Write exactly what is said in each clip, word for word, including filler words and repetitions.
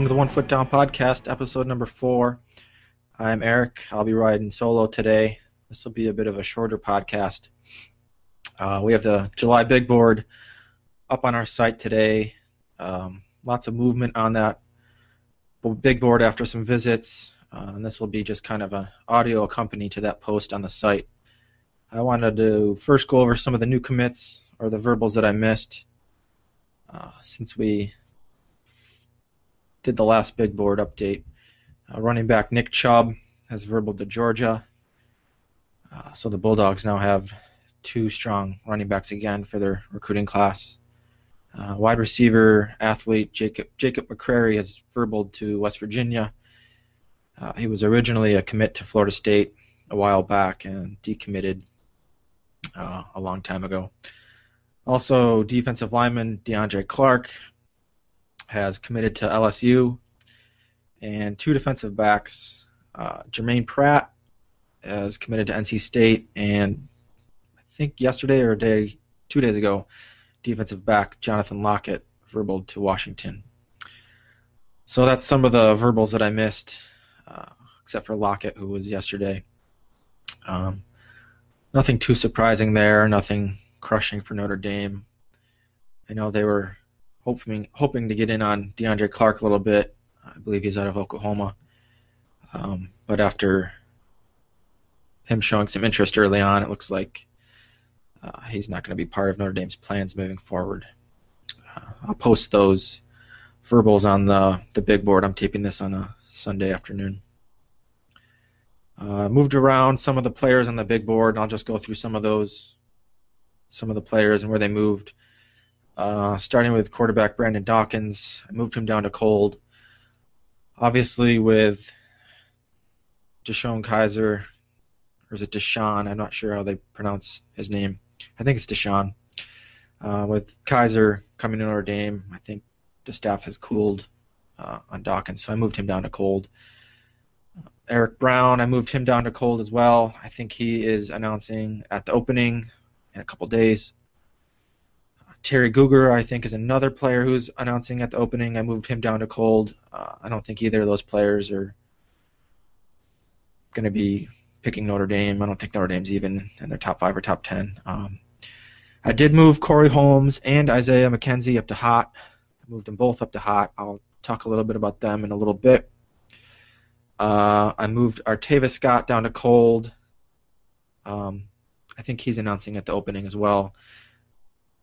welcome to the One Foot Down podcast, episode number four. I'm Eric. I'll be riding solo today. This will be a bit of a shorter podcast. Uh, we have the July Big Board up on our site today. Um, lots of movement on that big board after some visits, uh, and this will be just kind of an audio accompany to that post on the site. I wanted to first go over some of the new commits or the verbals that I missed uh, since we did the last big board update. Uh, running back Nick Chubb has verbaled to Georgia. Uh, so the Bulldogs now have two strong running backs again for their recruiting class. Uh, wide receiver athlete Jacob, Jacob McCrary has verbaled to West Virginia. Uh, he was originally a commit to Florida State a while back and decommitted uh, a long time ago. Also, defensive lineman DeAndre Clark has committed to L S U, and two defensive backs, uh, Jermaine Pratt has committed to N C State, and I think yesterday or a day, two days ago, defensive back Jonathan Lockett verbaled to Washington. So that's some of the verbals that I missed, uh, except for Lockett, who was yesterday. Um, nothing too surprising there, nothing crushing for Notre Dame. I know they were hoping, hoping to get in on DeAndre Clark a little bit. I believe he's out of Oklahoma. Um, but after him showing some interest early on, it looks like Uh, he's not going to be part of Notre Dame's plans moving forward. Uh, I'll post those verbals on the, the big board. I'm taping this on a Sunday afternoon. Uh, moved around some of the players on the big board, and I'll just go through some of those, some of the players and where they moved. Uh, starting with quarterback Brandon Dawkins, I moved him down to cold. Obviously with Deshaun Kaiser, or is it Deshaun? I'm not sure how they pronounce his name. I think it's Deshaun. Uh, with Kaiser coming to Notre Dame, I think the staff has cooled uh, on Dawkins, so I moved him down to cold. Uh, Eric Brown, I moved him down to cold as well. I think he is announcing at the opening in a couple days. Uh, Terry Guger, I think, is another player who's announcing at the opening. I moved him down to cold. Uh, I don't think either of those players are going to be picking Notre Dame. I don't think Notre Dame's even in their top five or top ten. Um, I did move Corey Holmes and Isaiah McKenzie up to hot. I moved them both up to hot. I'll talk a little bit about them in a little bit. Uh, I moved Artavis Scott down to cold. Um, I think he's announcing at the opening as well.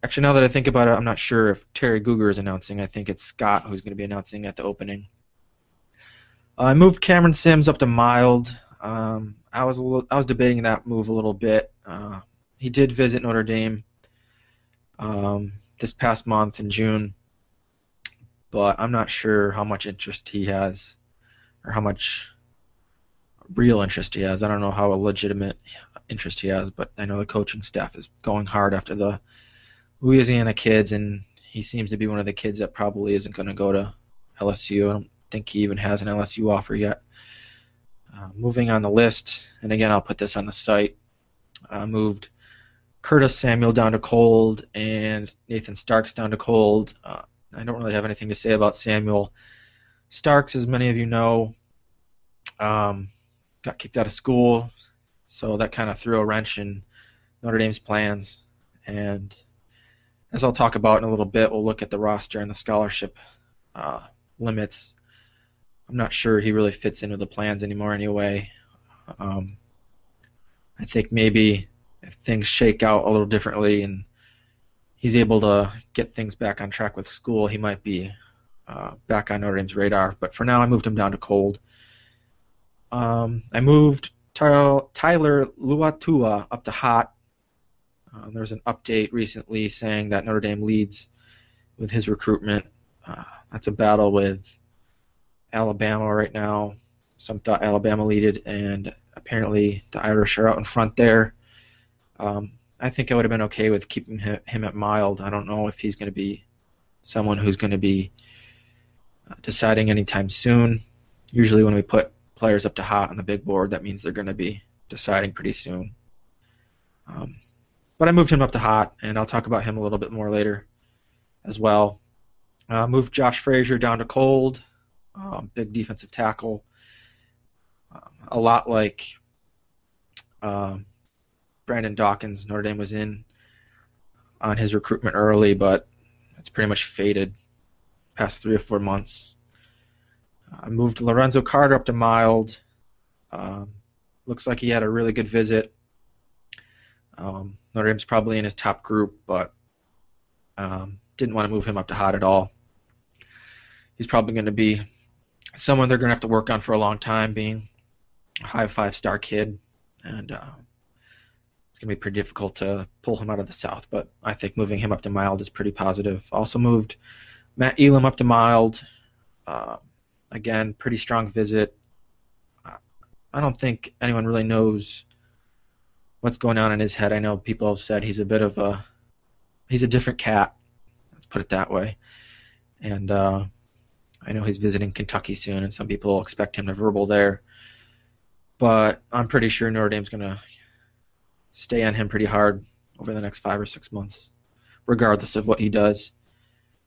Actually, now that I think about it, I'm not sure if Terry Guger is announcing. I think it's Scott who's going to be announcing at the opening. Uh, I moved Cameron Sims up to mild. Um, I was a little, I was debating that move a little bit. Uh, he did visit Notre Dame um, this past month in June, but I'm not sure how much interest he has or how much real interest he has. I don't know how legitimate interest he has, but I know the coaching staff is going hard after the Louisiana kids, and he seems to be one of the kids that probably isn't going to go to L S U. I don't think he even has an L S U offer yet. Uh, moving on the list, and again I'll put this on the site, I uh, moved Curtis Samuel down to cold and Nathan Starks down to cold. Uh, I don't really have anything to say about Samuel. Starks, as many of you know, um, got kicked out of school, so that kind of threw a wrench in Notre Dame's plans. And as I'll talk about in a little bit, we'll look at the roster and the scholarship uh, limits. I'm not sure he really fits into the plans anymore anyway. Um, I think maybe if things shake out a little differently and he's able to get things back on track with school, he might be uh, back on Notre Dame's radar. But for now, I moved him down to cold. Um, I moved Tyler, Tyler Luatua up to hot. Uh, there was an update recently saying that Notre Dame leads with his recruitment. Uh, that's a battle with Alabama right now. Some thought Alabama leaded, and apparently the Irish are out in front there. Um, I think I would have been okay with keeping him at mild. I don't know if he's going to be someone who's going to be deciding anytime soon. Usually when we put players up to hot on the big board, that means they're going to be deciding pretty soon. Um, but I moved him up to hot, and I'll talk about him a little bit more later as well. Uh, moved Josh Frazier down to cold. um, big defensive tackle. Um, a lot like uh, Brandon Dawkins, Notre Dame was in on his recruitment early, but it's pretty much faded past three or four months. I uh, moved Lorenzo Carter up to mild. Uh, looks like he had a really good visit. Um, Notre Dame's probably in his top group, but um, didn't want to move him up to hot at all. He's probably going to be someone they're going to have to work on for a long time, being a high five-star kid, and uh, it's going to be pretty difficult to pull him out of the South, but I think moving him up to mild is pretty positive. Also moved Matt Elam up to mild. Uh, again, pretty strong visit. I don't think anyone really knows what's going on in his head. I know people have said he's a bit of a he's a different cat, let's put it that way. And uh, I know he's visiting Kentucky soon, and some people expect him to verbal there. But I'm pretty sure Notre Dame's going to stay on him pretty hard over the next five or six months, regardless of what he does.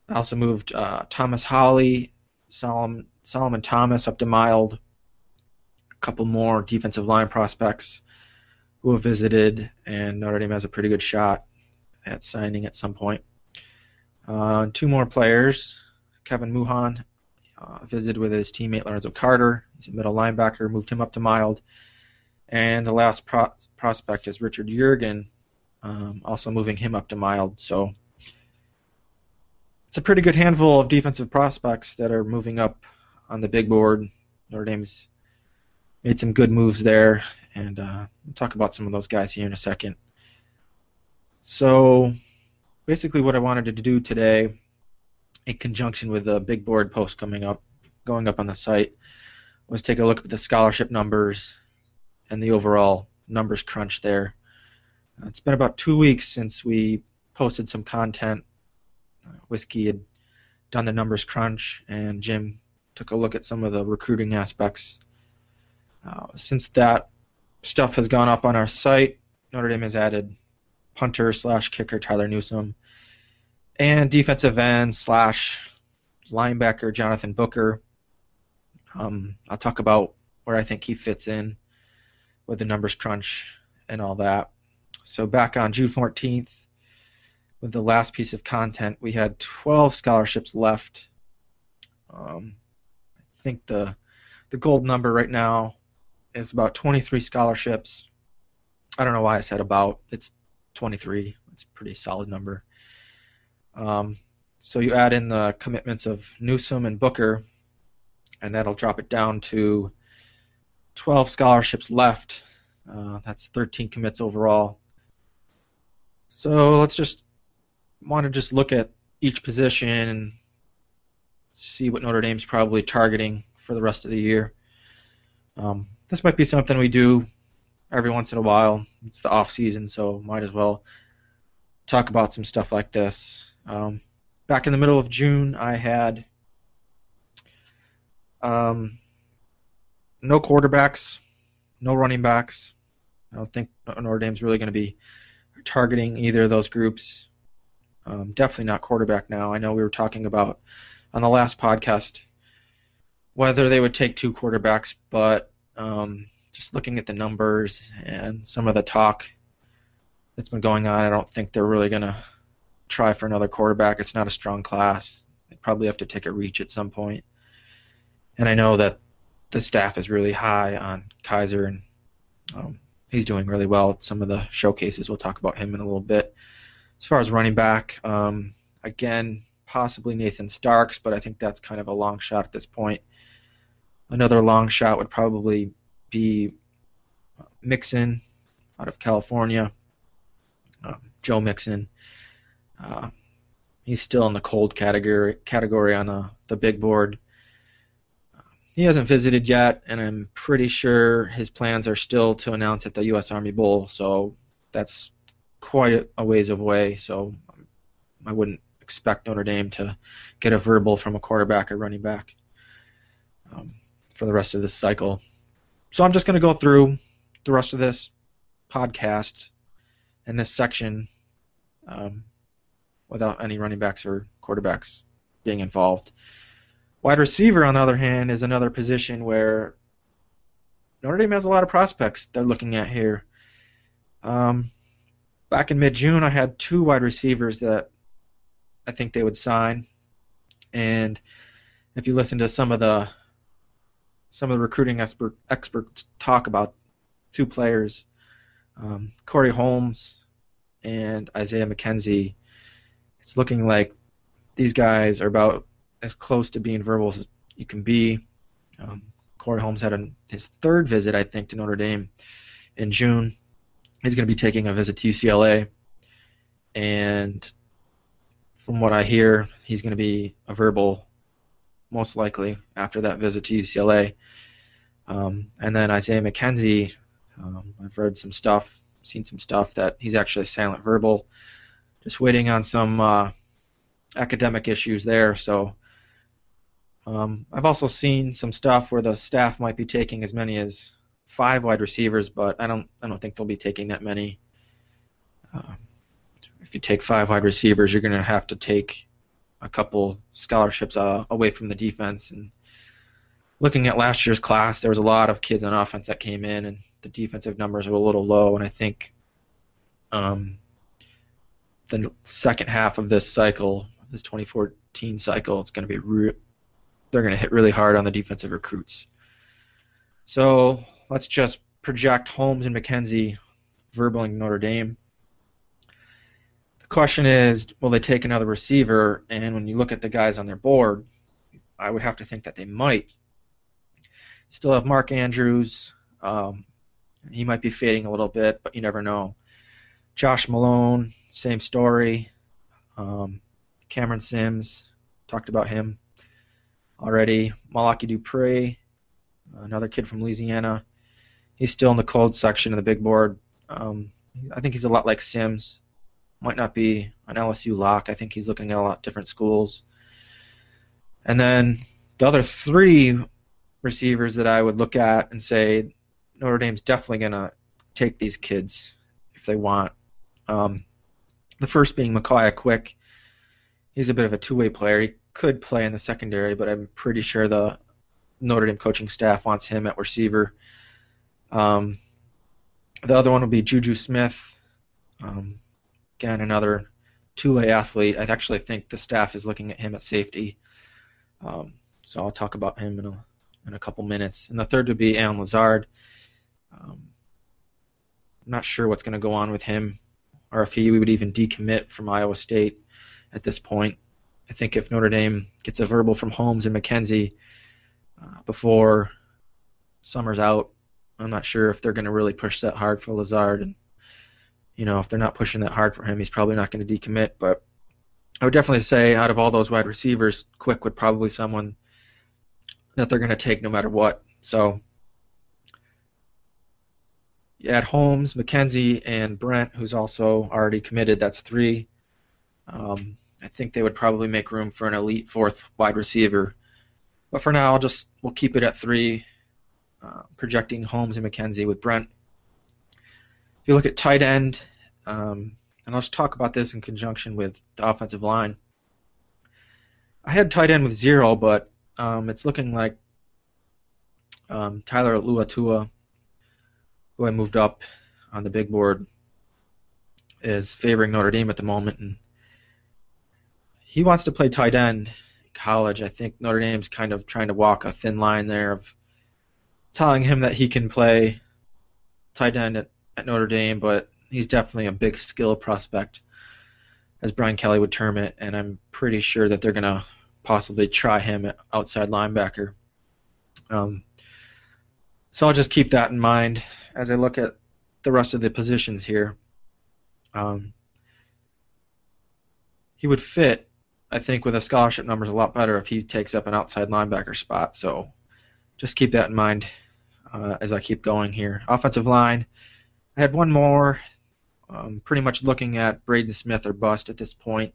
I also moved uh, Thomas Holly, Solomon, Solomon Thomas up to mild, a couple more defensive line prospects who have visited, and Notre Dame has a pretty good shot at signing at some point. Uh, two more players. Kevin Muhan uh, visited with his teammate Lorenzo Carter. He's a middle linebacker, moved him up to mild. And the last pro prospect is Richard Juergen, um, also moving him up to mild. So it's a pretty good handful of defensive prospects that are moving up on the big board. Notre Dame's made some good moves there, and uh, we'll talk about some of those guys here in a second. So basically what I wanted to do today, in conjunction with the big board post coming up, going up on the site, was take a look at the scholarship numbers and the overall numbers crunch there. It's been about two weeks since we posted some content. Uh, Whiskey had done the numbers crunch, and Jim took a look at some of the recruiting aspects. Uh, since that stuff has gone up on our site, Notre Dame has added punter slash kicker Tyler Newsome and defensive end slash linebacker Jonathan Booker. Um, I'll talk about where I think he fits in with the numbers crunch and all that. So back on June fourteenth, with the last piece of content, we had twelve scholarships left. Um, I think the the gold number right now is about twenty-three scholarships. I don't know why I said about. It's twenty-three. It's a pretty solid number. Um, so you add in the commitments of Newsome and Booker, and that'll drop it down to twelve scholarships left. Uh, that's thirteen commits overall. So let's just want to just look at each position and see what Notre Dame's probably targeting for the rest of the year. Um, this might be something we do every once in a while. It's the off season, so might as well talk about some stuff like this. Um, back in the middle of June, I had um, no quarterbacks, no running backs. I don't think Notre Dame's really going to be targeting either of those groups. Um, definitely not quarterback now. I know we were talking about on the last podcast whether they would take two quarterbacks, but um, just looking at the numbers and some of the talk that's been going on, I don't think they're really going to try for another quarterback. It's not a strong class. They probably have to take a reach at some point. And I know that the staff is really high on Kaiser, and um, he's doing really well at some of the showcases. We'll talk about him in a little bit. As far as running back, um, again, possibly Nathan Starks, but I think that's kind of a long shot at this point. Another long shot would probably be Mixon out of California, uh, Joe Mixon. Uh, he's still in the cold category category on the, the big board. Uh, he hasn't visited yet, and I'm pretty sure his plans are still to announce at the U S Army Bowl, so that's quite a ways away, so I wouldn't expect Notre Dame to get a verbal from a quarterback or running back um, for the rest of this cycle. So I'm just going to go through the rest of this podcast and this section um, without any running backs or quarterbacks being involved. Wide receiver, on the other hand, is another position where Notre Dame has a lot of prospects they're looking at here. Um, back in mid-June, I had two wide receivers that I think they would sign. And if you listen to some of the some of the recruiting expert, experts talk about two players, um, Corey Holmes and Isaiah McKenzie, it's looking like these guys are about as close to being verbal as you can be. Um, Corey Holmes had a, his third visit, I think, to Notre Dame in June. He's going to be taking a visit to U C L A, and from what I hear, he's going to be a verbal most likely after that visit to U C L A. Um, and then Isaiah McKenzie, um, I've read some stuff, seen some stuff that he's actually silent verbal, just waiting on some uh, academic issues there. So um, I've also seen some stuff where the staff might be taking as many as five wide receivers, but I don't I don't think they'll be taking that many. Um, if you take five wide receivers, you're going to have to take a couple scholarships uh, away from the defense. And looking at last year's class, there was a lot of kids on offense that came in, and the defensive numbers were a little low. And I think um, the second half of this cycle, this twenty fourteen cycle, it's going to be re- they're going to hit really hard on the defensive recruits. So let's just project Holmes and McKenzie verbaling Notre Dame. Question is, will they take another receiver? And when you look at the guys on their board, I would have to think that they might. Still have Mark Andrews. Um, he might be fading a little bit, but you never know. Josh Malone, same story. Um, Cameron Sims, talked about him already. Malaki Dupree, another kid from Louisiana. He's still in the cold section of the big board. Um, I think he's a lot like Sims. Might not be an L S U lock. I think he's looking at a lot of different schools. And then the other three receivers that I would look at and say Notre Dame's definitely going to take these kids if they want. Um, the first being Micaiah Quick. He's a bit of a two-way player. He could play in the secondary, but I'm pretty sure the Notre Dame coaching staff wants him at receiver. Um, the other one would be Juju Smith. Um, Again, another two-way athlete. I actually think the staff is looking at him at safety. Um, so I'll talk about him in a, in a couple minutes. And the third would be Allen Lazard. Um, I'm not sure what's going to go on with him or if he would even decommit from Iowa State at this point. I think if Notre Dame gets a verbal from Holmes and McKenzie uh, before summer's out, I'm not sure if they're going to really push that hard for Lazard. And you know, if they're not pushing that hard for him, he's probably not going to decommit. But I would definitely say out of all those wide receivers, Quick would probably be someone that they're going to take no matter what. So you add Holmes, McKenzie, and Brent, who's also already committed. That's three. Um, I think they would probably make room for an elite fourth wide receiver. But for now, I'll just we'll keep it at three, uh, projecting Holmes and McKenzie with Brent. If you look at tight end, um, and I'll just talk about this in conjunction with the offensive line. I had tight end with zero, but um, it's looking like um, Tyler Luatua, who I moved up on the big board, is favoring Notre Dame at the moment. And he wants to play tight end in college. I think Notre Dame's kind of trying to walk a thin line there of telling him that he can play tight end at at Notre Dame, but he's definitely a big skill prospect, as Brian Kelly would term it, and I'm pretty sure that they're going to possibly try him at outside linebacker. Um, so I'll just keep that in mind as I look at the rest of the positions here. Um, he would fit, I think, with the scholarship numbers a lot better if he takes up an outside linebacker spot, so just keep that in mind uh, as I keep going here. Offensive line, I had one more, um, pretty much looking at Braden Smith or bust at this point.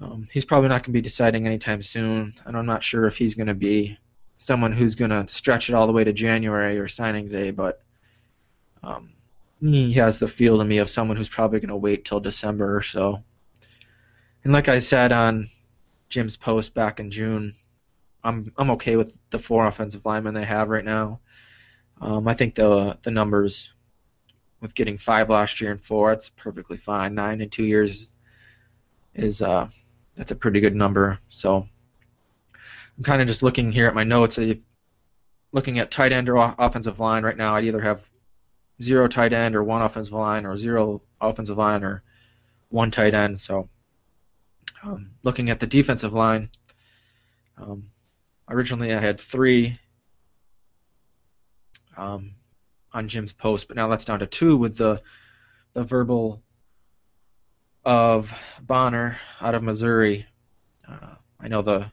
Um, he's probably not going to be deciding anytime soon, and I'm not sure if he's going to be someone who's going to stretch it all the way to January or signing day, but um, he has the feel to me of someone who's probably going to wait till December or so. And like I said on Jim's post back in June, I'm I'm okay with the four offensive linemen they have right now. Um, I think the the numbers with getting five last year and four, it's perfectly fine. Nine in two years is uh that's a pretty good number. So I'm kind of just looking here at my notes. If, looking at tight end or offensive line right now, I'd either have zero tight end or one offensive line, or zero offensive line or one tight end. So um, looking at the defensive line, um, originally I had three um, on Jim's post, but now that's down to two with the the verbal of Bonner out of Missouri. Uh, I know the,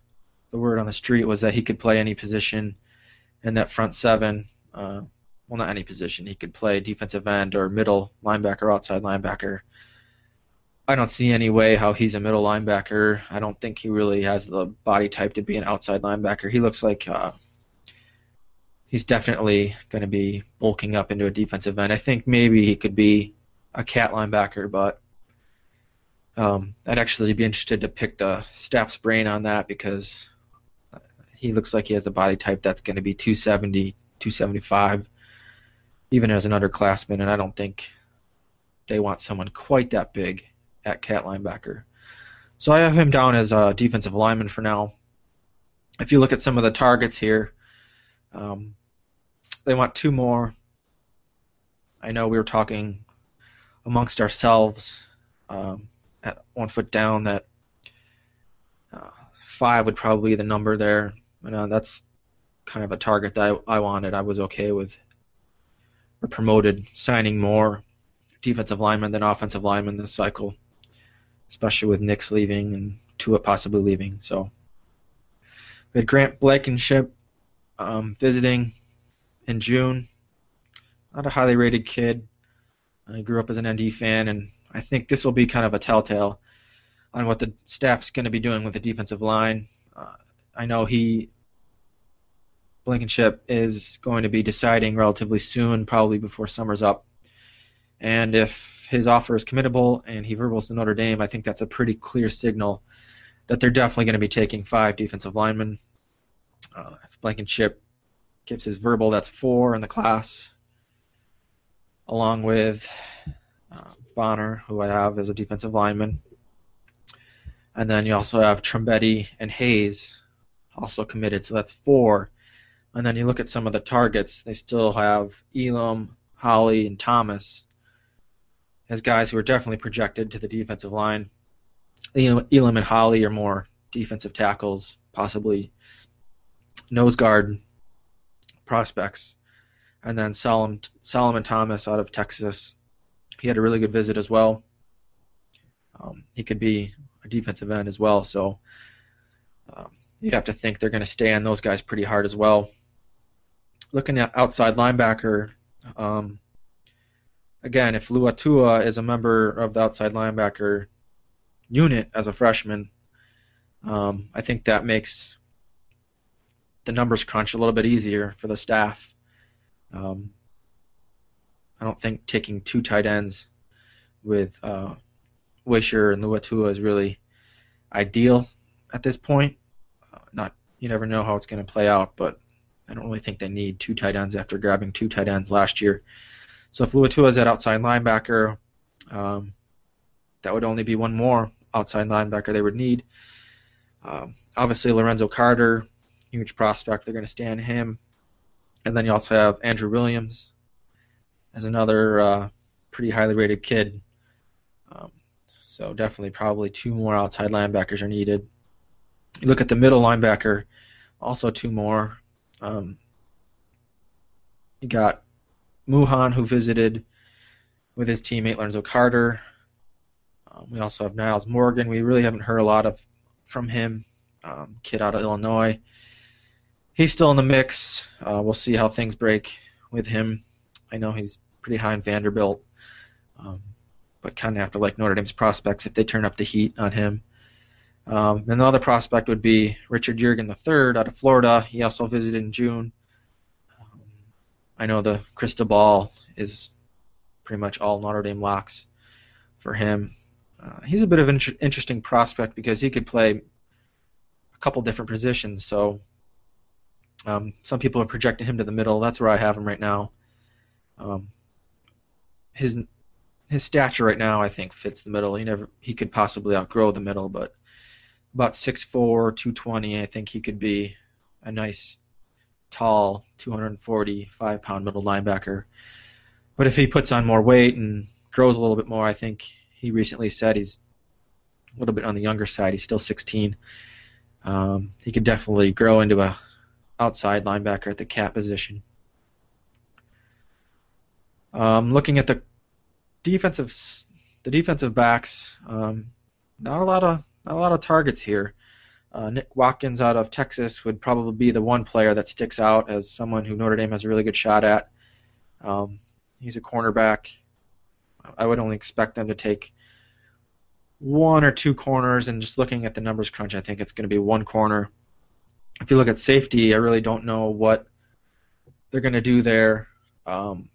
the word on the street was that he could play any position in that front seven. Uh, well, not any position. He could play defensive end or middle linebacker, outside linebacker. I don't see any way how he's a middle linebacker. I don't think he really has the body type to be an outside linebacker. He looks like uh, he's definitely going to be bulking up into a defensive end. I think maybe he could be a cat linebacker, but um, I'd actually be interested to pick the staff's brain on that, because he looks like he has a body type that's going to be two seventy, two seventy-five, even as an underclassman, and I don't think they want someone quite that big at cat linebacker. So I have him down as a defensive lineman for now. If you look at some of the targets here, um, they want two more. I know we were talking amongst ourselves um, at One Foot Down that uh, five would probably be the number there, and uh, that's kind of a target that I, I wanted. I was okay with or promoted signing more defensive linemen than offensive linemen this cycle, especially with Nick's leaving and Tua possibly leaving. So we had Grant Blankenship um, visiting in June. Not a highly rated kid. I grew up as an N D fan, and I think this will be kind of a telltale on what the staff's going to be doing with the defensive line. Uh, I know he, Blankenship, is going to be deciding relatively soon, probably before summer's up. And if his offer is committable and he verbals to Notre Dame, I think that's a pretty clear signal that they're definitely going to be taking five defensive linemen. Uh, if Blankenship gives his verbal, that's four in the class, along with uh, Bonner, who I have as a defensive lineman. And then you also have Trombetti and Hayes also committed, so that's four. And then you look at some of the targets. They still have Elam, Holly, and Thomas as guys who are definitely projected to the defensive line. Elam and Holly are more defensive tackles, possibly nose guard prospects. And then Solomon, Solomon Thomas out of Texas, he had a really good visit as well. Um, he could be a defensive end as well, so um, you'd have to think they're going to stay on those guys pretty hard as well. Looking at outside linebacker, um, again, if Luatua is a member of the outside linebacker unit as a freshman, um, I think that makes the numbers crunch a little bit easier for the staff. Um, I don't think taking two tight ends with uh, Wisher and Luatua is really ideal at this point. Uh, not you never know how it's going to play out, but I don't really think they need two tight ends after grabbing two tight ends last year. So if Luatua is at outside linebacker, um, that would only be one more outside linebacker they would need. Um, obviously, Lorenzo Carter, huge prospect. They're going to stand him. And then you also have Andrew Williams as another uh, pretty highly rated kid. Um, so definitely probably two more outside linebackers are needed. You look at the middle linebacker, also two more. Um, you got Muhan, who visited with his teammate Lorenzo Carter. Um, we also have Niles Morgan. We really haven't heard a lot of from him, um, kid out of Illinois. He's still in the mix. Uh, we'll see how things break with him. I know he's pretty high in Vanderbilt, um, but kind of have to like Notre Dame's prospects if they turn up the heat on him. Um, and the other prospect would be Richard Yergin the third out of Florida. He also visited in June. I know the crystal ball is pretty much all Notre Dame locks for him. Uh, he's a bit of an inter- interesting prospect because he could play a couple different positions. So um, some people are projecting him to the middle. That's where I have him right now. Um, his his stature right now, I think, fits the middle. He never he could possibly outgrow the middle, but about six four, two twenty, I think he could be a nice, tall, two forty-five pound middle linebacker. But if he puts on more weight and grows a little bit more, I think he recently said he's a little bit on the younger side. He's still sixteen. Um, he could definitely grow into a outside linebacker at the cat position. Um, looking at the defensive the defensive backs, um, not a lot of not a lot of targets here. Uh, Nick Watkins out of Texas would probably be the one player that sticks out as someone who Notre Dame has a really good shot at. Um, he's a cornerback. I would only expect them to take one or two corners, and just looking at the numbers crunch, I think it's going to be one corner. If you look at safety, I really don't know what they're going to do there. Um,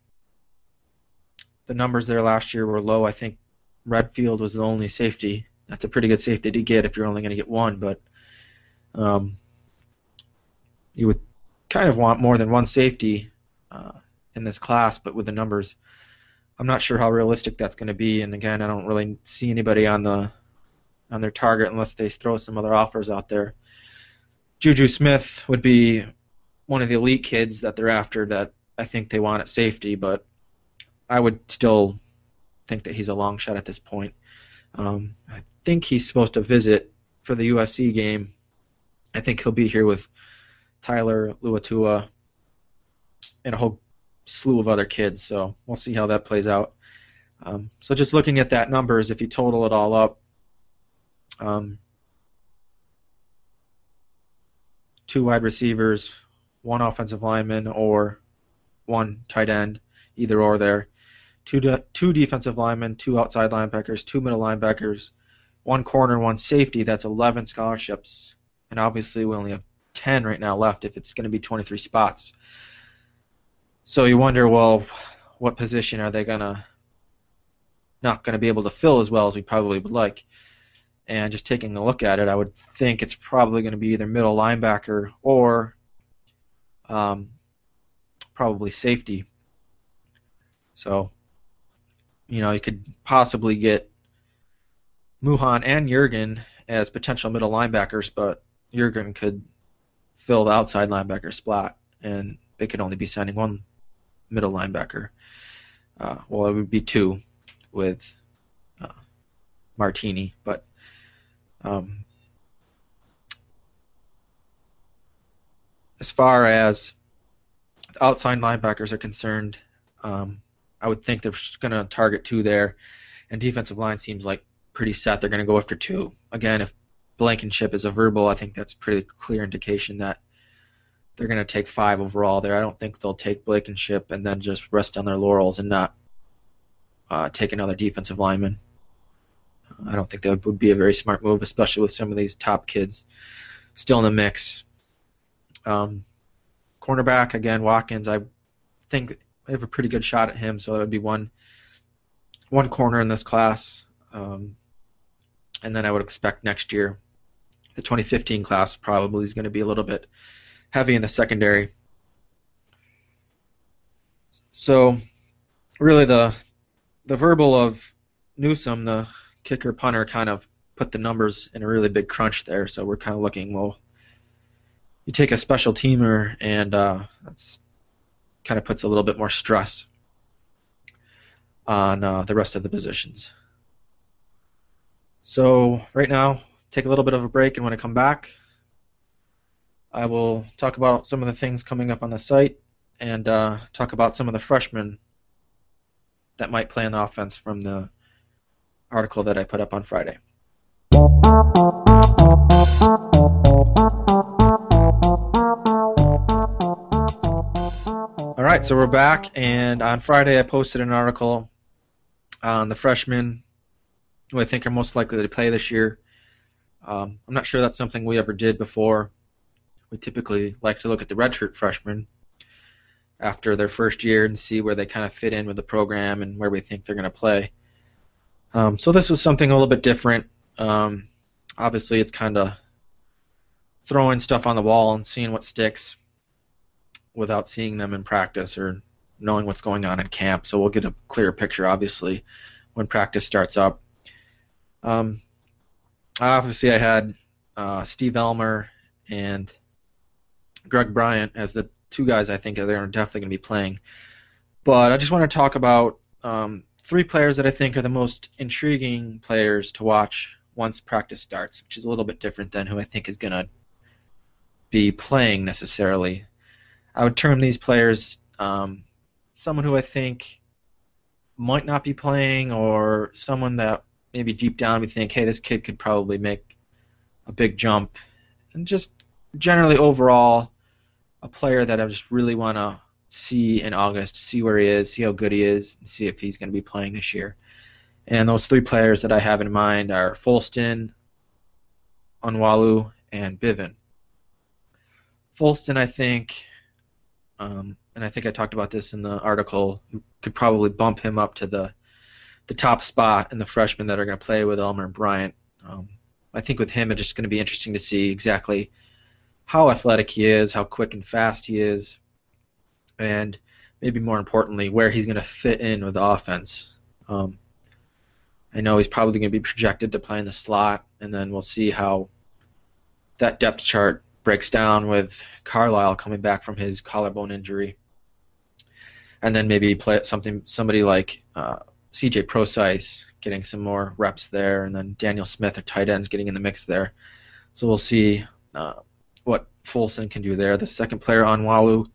the numbers there last year were low. I think Redfield was the only safety. That's a pretty good safety to get if you're only going to get one, but um, you would kind of want more than one safety uh, in this class, but with the numbers, I'm not sure how realistic that's going to be. And again, I don't really see anybody on the on their target unless they throw some other offers out there. Juju Smith would be one of the elite kids that they're after that I think they want at safety, but I would still think that he's a long shot at this point. Um, I think he's supposed to visit for the U S C game. I think he'll be here with Tyler Luatua and a whole slew of other kids, so we'll see how that plays out. Um, so just looking at that numbers, if you total it all up, um, two wide receivers, one offensive lineman, or one tight end, either or there, two de two defensive linemen, two outside linebackers, two middle linebackers, one corner, one safety, that's eleven scholarships, and obviously we only have ten right now left if it's going to be twenty-three spots. So you wonder, well, what position are they gonna not going to be able to fill as well as we probably would like? And just taking a look at it, I would think it's probably going to be either middle linebacker or um, probably safety. So, you know, you could possibly get Muhan and Juergen as potential middle linebackers, but Juergen could fill the outside linebacker spot, and they could only be signing one middle linebacker. Uh, well, it would be two with uh, Martini, but um, as far as the outside linebackers are concerned, um, I would think they're going to target two there, and defensive line seems like pretty set. They're going to go after two. Again, if Blankenship is a verbal, I think that's pretty clear indication that they're going to take five overall there. I don't think they'll take Blankenship and then just rest on their laurels and not uh, take another defensive lineman. I don't think that would be a very smart move, especially with some of these top kids still in the mix. Um, cornerback, again, Watkins, I think they have a pretty good shot at him, so that would be one one corner in this class. Um, and then I would expect next year, the twenty fifteen class probably is going to be a little bit heavy in the secondary. So really the the verbal of Newsome, the kicker punter, kind of put the numbers in a really big crunch there, so we're kind of looking, well, you take a special teamer and uh, that's kind of puts a little bit more stress on uh, the rest of the positions. So right now, take a little bit of a break, and when I come back, I will talk about some of the things coming up on the site and uh, talk about some of the freshmen that might play on offense from the article that I put up on Friday. All right, so we're back, and on Friday I posted an article on the freshmen who I think are most likely to play this year. Um, I'm not sure that's something we ever did before. We typically like to look at the redshirt freshmen after their first year and see where they kind of fit in with the program and where we think they're going to play. Um, so this was something a little bit different. Um, obviously, it's kind of throwing stuff on the wall and seeing what sticks without seeing them in practice or knowing what's going on in camp. So we'll get a clearer picture, obviously, when practice starts up. Um, obviously, I had uh, Steve Elmer and Greg Bryant as the two guys I think they're definitely going to be playing. But I just want to talk about um, three players that I think are the most intriguing players to watch once practice starts, which is a little bit different than who I think is going to be playing necessarily. I would term these players um, someone who I think might not be playing, or someone that maybe deep down we think, hey, this kid could probably make a big jump, and just generally overall a player that I just really want to see in August, see where he is, see how good he is, and see if he's going to be playing this year. And those three players that I have in mind are Folston, Onwalu, and Bivin. Folston, I think, um, and I think I talked about this in the article, could probably bump him up to the the top spot in the freshmen that are going to play with Elmer and Bryant. Um, I think with him it's just going to be interesting to see exactly how athletic he is, how quick and fast he is, and maybe more importantly, where he's going to fit in with the offense. Um, I know he's probably going to be projected to play in the slot, and then we'll see how that depth chart breaks down with Carlisle coming back from his collarbone injury. And then maybe play something, somebody like uh, C J Procyse getting some more reps there, and then Daniel Smith or tight ends getting in the mix there. So we'll see uh, what Folston can do there. The second player, Onwalu,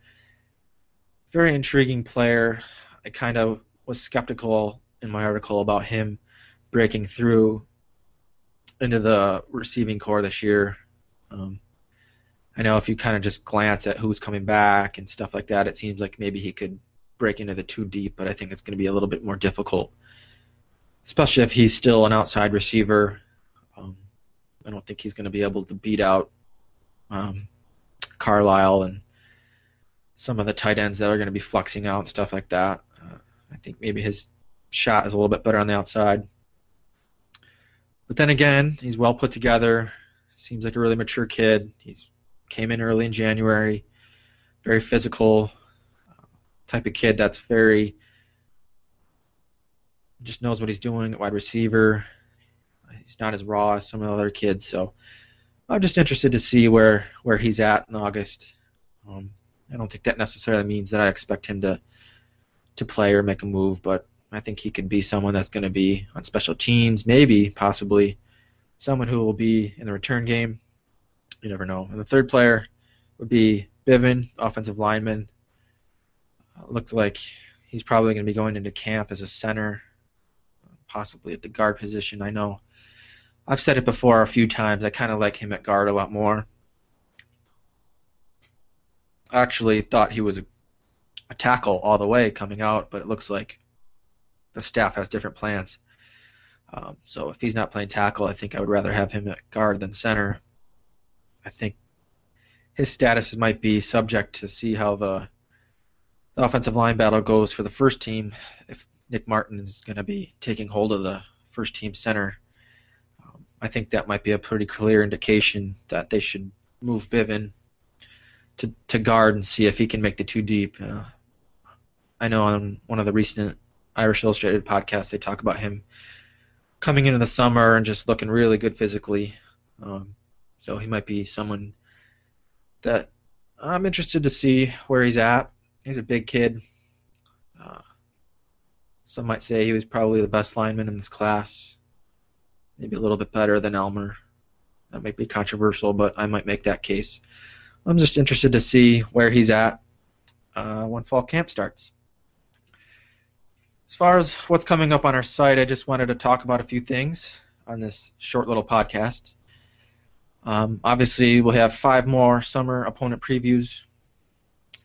very intriguing player. I kind of was skeptical in my article about him breaking through into the receiving corps this year. Um, I know if you kind of just glance at who's coming back and stuff like that, it seems like maybe he could break into the two deep, but I think it's going to be a little bit more difficult, especially if he's still an outside receiver. Um, I don't think he's going to be able to beat out um, Carlisle and some of the tight ends that are going to be flexing out and stuff like that. Uh, I think maybe his shot is a little bit better on the outside. But then again, he's well put together. Seems like a really mature kid. He's came in early in January. Very physical type of kid that's very just knows what he's doing at wide receiver. He's not as raw as some of the other kids. So I'm just interested to see where, where he's at in August. Um, I don't think that necessarily means that I expect him to to play or make a move, but I think he could be someone that's going to be on special teams, maybe, possibly, someone who will be in the return game. You never know. And the third player would be Bivin, offensive lineman. Uh, looked like he's probably going to be going into camp as a center, possibly at the guard position. I know I've said it before a few times. I kind of like him at guard a lot more. I actually thought he was a, a tackle all the way coming out, but it looks like the staff has different plans. Um, so if he's not playing tackle, I think I would rather have him at guard than center. I think his status might be subject to see how the, the offensive line battle goes for the first team, if Nick Martin is going to be taking hold of the first team center. Um, I think that might be a pretty clear indication that they should move Bivin to, to guard and see if he can make the two deep. Uh, I know on one of the recent Irish Illustrated podcast, they talk about him coming into the summer and just looking really good physically. Um, so he might be someone that I'm interested to see where he's at. He's a big kid. Uh, some might say he was probably the best lineman in this class, maybe a little bit better than Elmer. That might be controversial, but I might make that case. I'm just interested to see where he's at uh, when fall camp starts. As far as what's coming up on our site, I just wanted to talk about a few things on this short little podcast. Um, obviously, we'll have five more summer opponent previews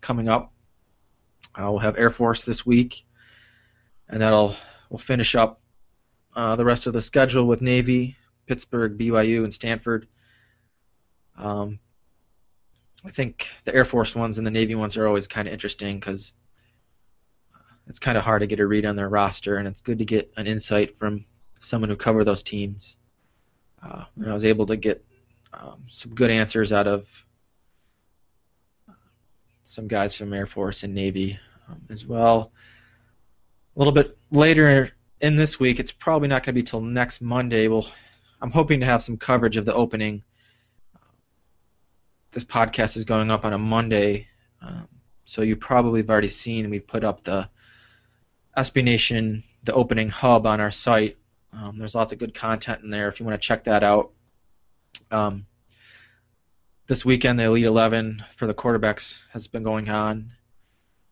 coming up. Uh, we'll have Air Force this week, and that'll we'll finish up uh, the rest of the schedule with Navy, Pittsburgh, B Y U, and Stanford. Um, I think the Air Force ones and the Navy ones are always kind of interesting because it's kind of hard to get a read on their roster, and it's good to get an insight from someone who covered those teams. Uh, and I was able to get um, some good answers out of some guys from Air Force and Navy um, as well. A little bit later in this week, it's probably not going to be till next Monday. We'll, I'm hoping to have some coverage of the opening. This podcast is going up on a Monday, um, so you probably have already seen we've put up the S B Nation, the opening hub on our site. Um, there's lots of good content in there if you want to check that out. Um, this weekend, the Elite eleven for the quarterbacks has been going on,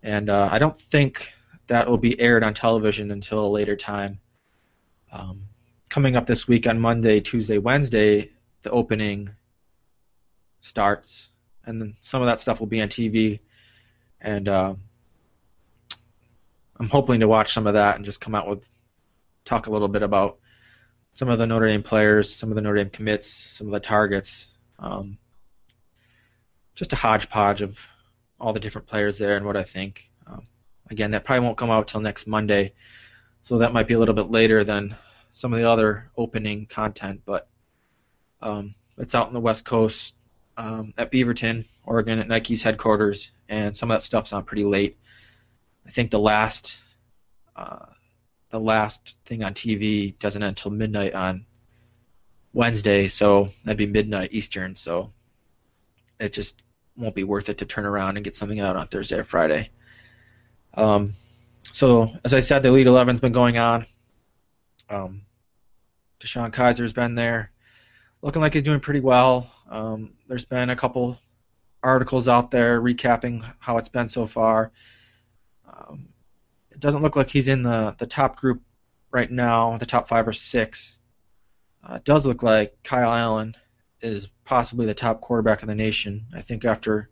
and uh, I don't think that will be aired on television until a later time. Um, coming up this week on Monday, Tuesday, Wednesday, the opening starts, and then some of that stuff will be on T V, and uh, I'm hoping to watch some of that and just come out with talk a little bit about some of the Notre Dame players, some of the Notre Dame commits, some of the targets, um, just a hodgepodge of all the different players there and what I think. Um, again, that probably won't come out till next Monday, so that might be a little bit later than some of the other opening content, but um, it's out on the West Coast. Um, at Beaverton, Oregon, at Nike's headquarters, and some of that stuff's on pretty late. I think the last uh, the last thing on T V doesn't end until midnight on Wednesday, so that'd be midnight Eastern, so it just won't be worth it to turn around and get something out on Thursday or Friday. Um, so, as I said, the Elite eleven's been going on. Um, Deshaun Kaiser's been there, looking like he's doing pretty well. Um, there's been a couple articles out there recapping how it's been so far. Um, it doesn't look like he's in the, the top group right now, the top five or six. Uh, it does look like Kyle Allen is possibly the top quarterback in the nation. I think after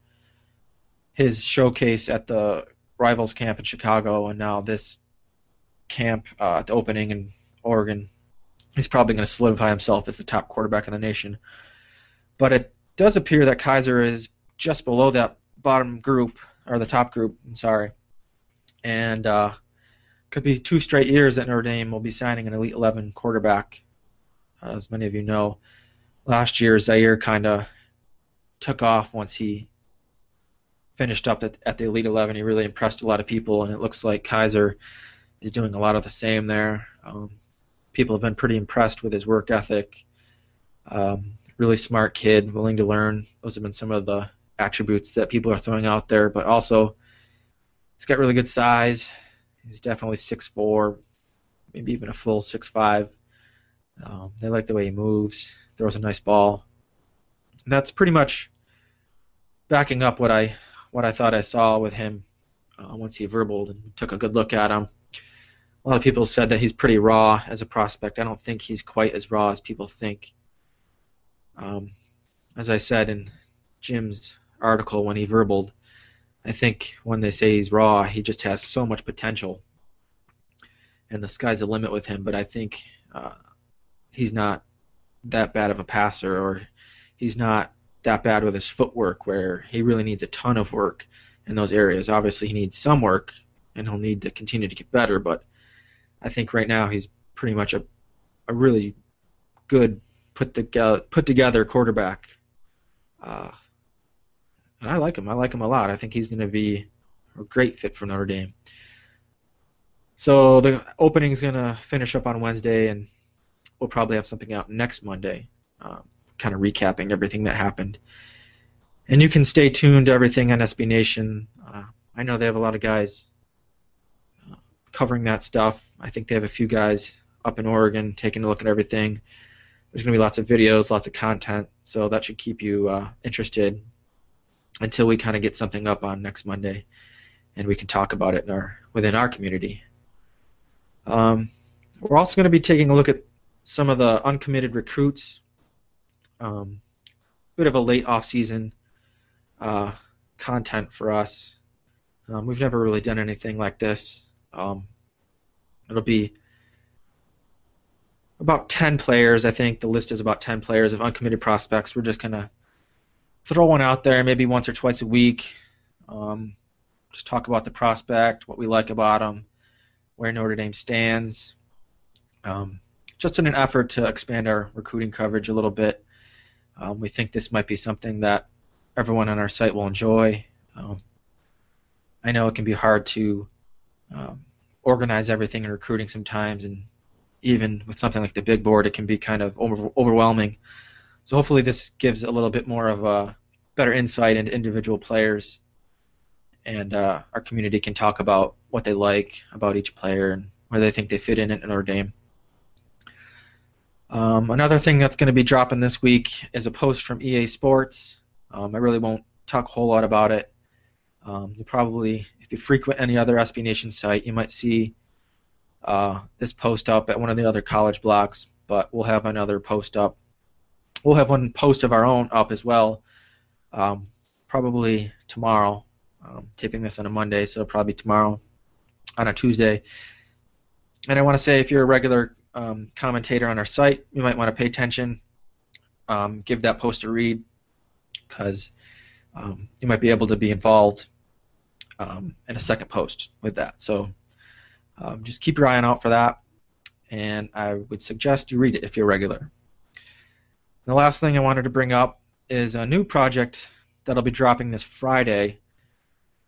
his showcase at the Rivals camp in Chicago and now this camp uh, at the opening in Oregon, he's probably going to solidify himself as the top quarterback in the nation. But it does appear that Kaiser is just below that bottom group, or the top group, I'm sorry. And uh, could be two straight years that Notre Dame will be signing an Elite eleven quarterback. Uh, as many of you know, last year Zaire kind of took off once he finished up at, at the Elite eleven. He really impressed a lot of people, and it looks like Kaiser is doing a lot of the same there. Um, people have been pretty impressed with his work ethic. Um, really smart kid, willing to learn. Those have been some of the attributes that people are throwing out there, but also he's got really good size. He's definitely six foot four, maybe even a full six foot five. Um, they like the way he moves, throws a nice ball. And that's pretty much backing up what I what I thought I saw with him uh, once he verbaled and took a good look at him. A lot of people said that he's pretty raw as a prospect. I don't think he's quite as raw as people think. Um, as I said in Jim's article when he verbaled, I think when they say he's raw, he just has so much potential, and the sky's the limit with him. But I think uh, he's not that bad of a passer, or he's not that bad with his footwork, where he really needs a ton of work in those areas. Obviously, he needs some work, and he'll need to continue to get better. But I think right now he's pretty much a a really good Put together, put together quarterback, uh, and I like him. I like him a lot. I think he's going to be a great fit for Notre Dame. So the opening is going to finish up on Wednesday, and we'll probably have something out next Monday, um, kind of recapping everything that happened. And you can stay tuned to everything on S B Nation. Uh, I know they have a lot of guys uh, covering that stuff. I think they have a few guys up in Oregon taking a look at everything. There's going to be lots of videos, lots of content, so that should keep you uh, interested until we kind of get something up on next Monday, and we can talk about it in our, within our community. Um, we're also going to be taking a look at some of the uncommitted recruits. Um, bit of a late off-season uh, content for us. Um, we've never really done anything like this. Um, it'll be about ten players, I think. The list is about ten players of uncommitted prospects. We're just going to throw one out there maybe once or twice a week, um, just talk about the prospect, what we like about him, where Notre Dame stands, um, just in an effort to expand our recruiting coverage a little bit. Um, we think this might be something that everyone on our site will enjoy. Um, I know it can be hard to um, organize everything in recruiting sometimes, and even with something like the big board, it can be kind of over overwhelming. So hopefully this gives a little bit more of a better insight into individual players, and uh, our community can talk about what they like about each player and where they think they fit in at Notre Dame. Um, another thing that's going to be dropping this week is a post from E A Sports. Um, I really won't talk a whole lot about it. Um, you probably, if you frequent any other S B Nation site, you might see uh, this post up at one of the other college blocks, but we'll have another post up. We'll have one post of our own up as well, um, probably tomorrow. I'm taping this on a Monday, so it'll probably be tomorrow on a Tuesday. And I want to say, if you're a regular um, commentator on our site, you might want to pay attention, um, give that post a read, because um, you might be able to be involved um, in a second post with that. So um, just keep your eye on out for that, and I would suggest you read it if you're regular. And the last thing I wanted to bring up is a new project that will be dropping this Friday.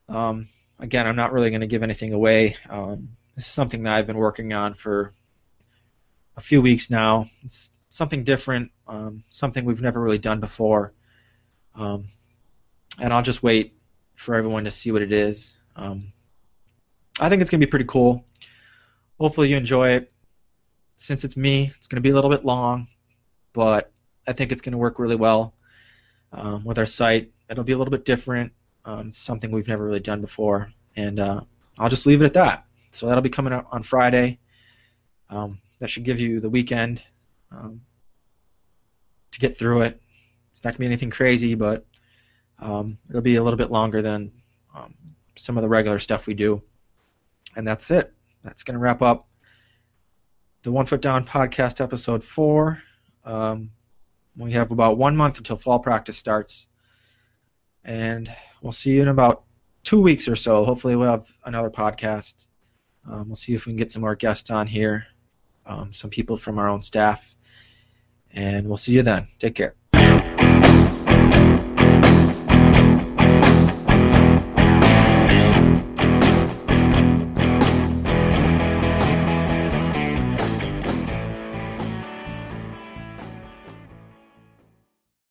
Um, again, I'm not really going to give anything away. Um, this is something that I've been working on for a few weeks now. It's something different, um, something we've never really done before. Um, and I'll just wait for everyone to see what it is. Um, I think it's going to be pretty cool. Hopefully you enjoy it. Since it's me, it's going to be a little bit long, but I think it's going to work really well um, with our site. It'll be a little bit different. Um, something we've never really done before, and uh, I'll just leave it at that. So that'll be coming out on Friday. Um, that should give you the weekend um, to get through it. It's not going to be anything crazy, but um, it'll be a little bit longer than um, some of the regular stuff we do. And that's it. That's going to wrap up the One Foot Down podcast episode four. Um, we have about one month until fall practice starts. And we'll see you in about two weeks or so. Hopefully we'll have another podcast. Um, we'll see if we can get some more guests on here, um, some people from our own staff. And we'll see you then. Take care.